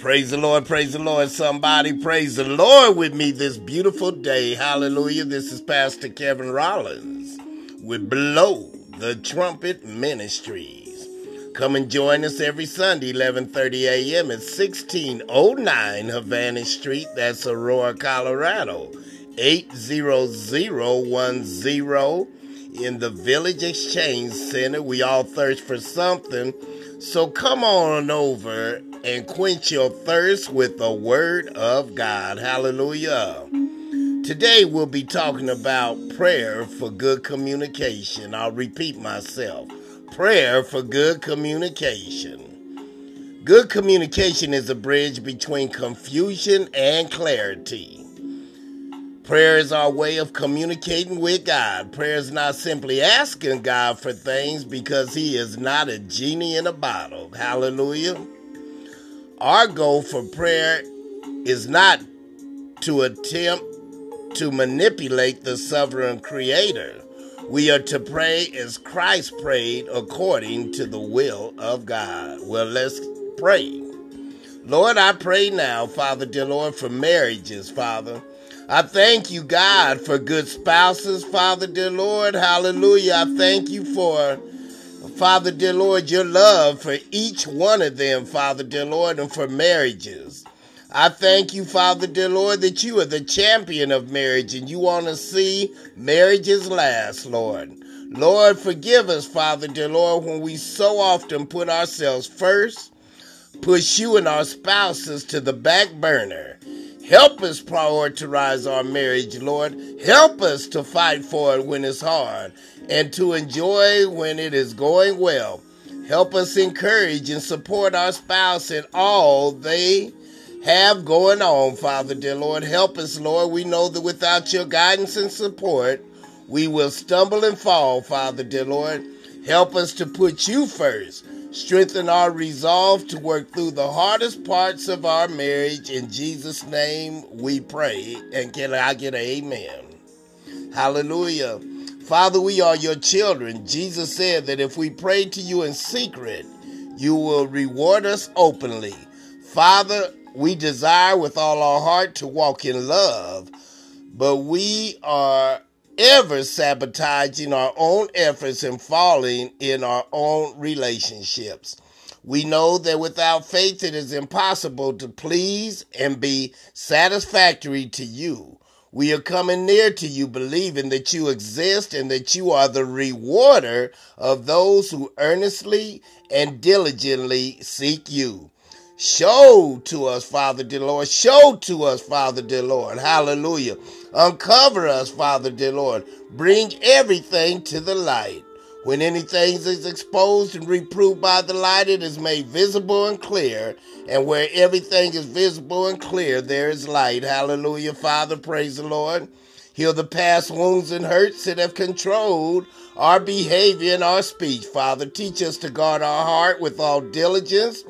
Praise the Lord, somebody. Praise the Lord with me this beautiful day. Hallelujah. This is Pastor Kevin Rollins with Blow the Trumpet Ministries. Come and join us every Sunday, 11:30 a.m. at 1609 Havana Street. That's Aurora, Colorado, 80010 in the Village Exchange Center. We all thirst for something. So come on over and quench your thirst with the Word of God. Hallelujah. Today we'll be talking about prayer for good communication. I'll repeat myself. Prayer for good communication. Good communication is a bridge between confusion and clarity. Prayer is our way of communicating with God. Prayer is not simply asking God for things, because He is not a genie in a bottle. Hallelujah. Our goal for prayer is not to attempt to manipulate the sovereign Creator. We are to pray as Christ prayed, according to the will of God. Well, let's pray. Lord, I pray now, Father, dear Lord, for marriages, Father. I thank you, God, for good spouses, Father, dear Lord. Hallelujah. I thank you for, Father, dear Lord, your love for each one of them, Father, dear Lord, and for marriages. I thank you, Father, dear Lord, that you are the champion of marriage and you want to see marriages last, Lord. Lord, forgive us, Father, dear Lord, when we so often put ourselves first, push you and our spouses to the back burner. Help us prioritize our marriage, Lord. Help us to fight for it when it's hard and to enjoy when it is going well. Help us encourage and support our spouse in all they have going on, Father, dear Lord. Help us, Lord. We know that without your guidance and support, we will stumble and fall, Father, dear Lord. Help us to put you first. Strengthen our resolve to work through the hardest parts of our marriage. In Jesus' name we pray. And can I get an amen? Hallelujah. Father, we are your children. Jesus said that if we pray to you in secret, you will reward us openly. Father, we desire with all our heart to walk in love, but we are ever sabotaging our own efforts and falling in our own relationships. We know that without faith it is impossible to please and be satisfactory to you. We are coming near to you, believing that you exist and that you are the rewarder of those who earnestly and diligently seek you. Show to us, Father, dear Lord. Show to us, Father, dear Lord. Hallelujah. Uncover us, Father, dear Lord. Bring everything to the light. When anything is exposed and reproved by the light, it is made visible and clear. And where everything is visible and clear, there is light. Hallelujah, Father. Praise the Lord. Heal the past wounds and hurts that have controlled our behavior and our speech, Father. Teach us to guard our heart with all diligence,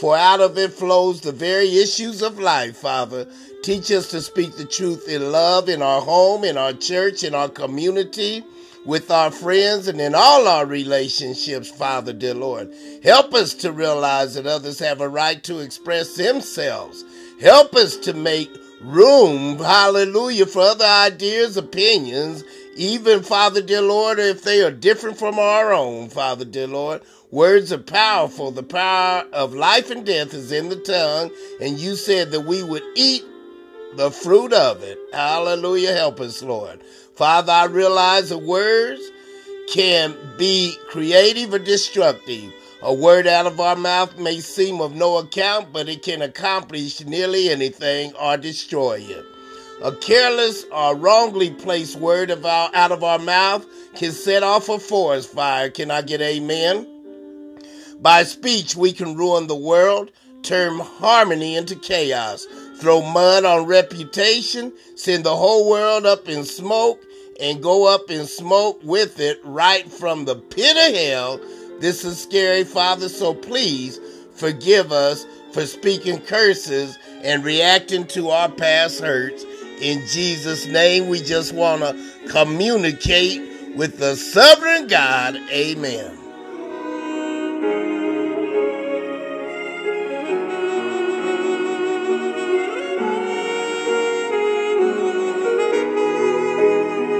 for out of it flows the very issues of life, Father. Teach us to speak the truth in love in our home, in our church, in our community, with our friends, and in all our relationships, Father, dear Lord. Help us to realize that others have a right to express themselves. Help us to make room, hallelujah, for other ideas, opinions, even, Father, dear Lord, if they are different from our own, Father, dear Lord. Words are powerful. The power of life and death is in the tongue, and you said that we would eat the fruit of it. Hallelujah. Help us, Lord. Father, I realize that words can be creative or destructive. A word out of our mouth may seem of no account, but it can accomplish nearly anything or destroy it. A careless or wrongly placed word out of our mouth can set off a forest fire. Can I get amen? By speech, we can ruin the world, turn harmony into chaos, throw mud on reputation, send the whole world up in smoke, and go up in smoke with it right from the pit of hell. This is scary, Father, so please forgive us for speaking curses and reacting to our past hurts. In Jesus' name, we just want to communicate with the sovereign God. Amen.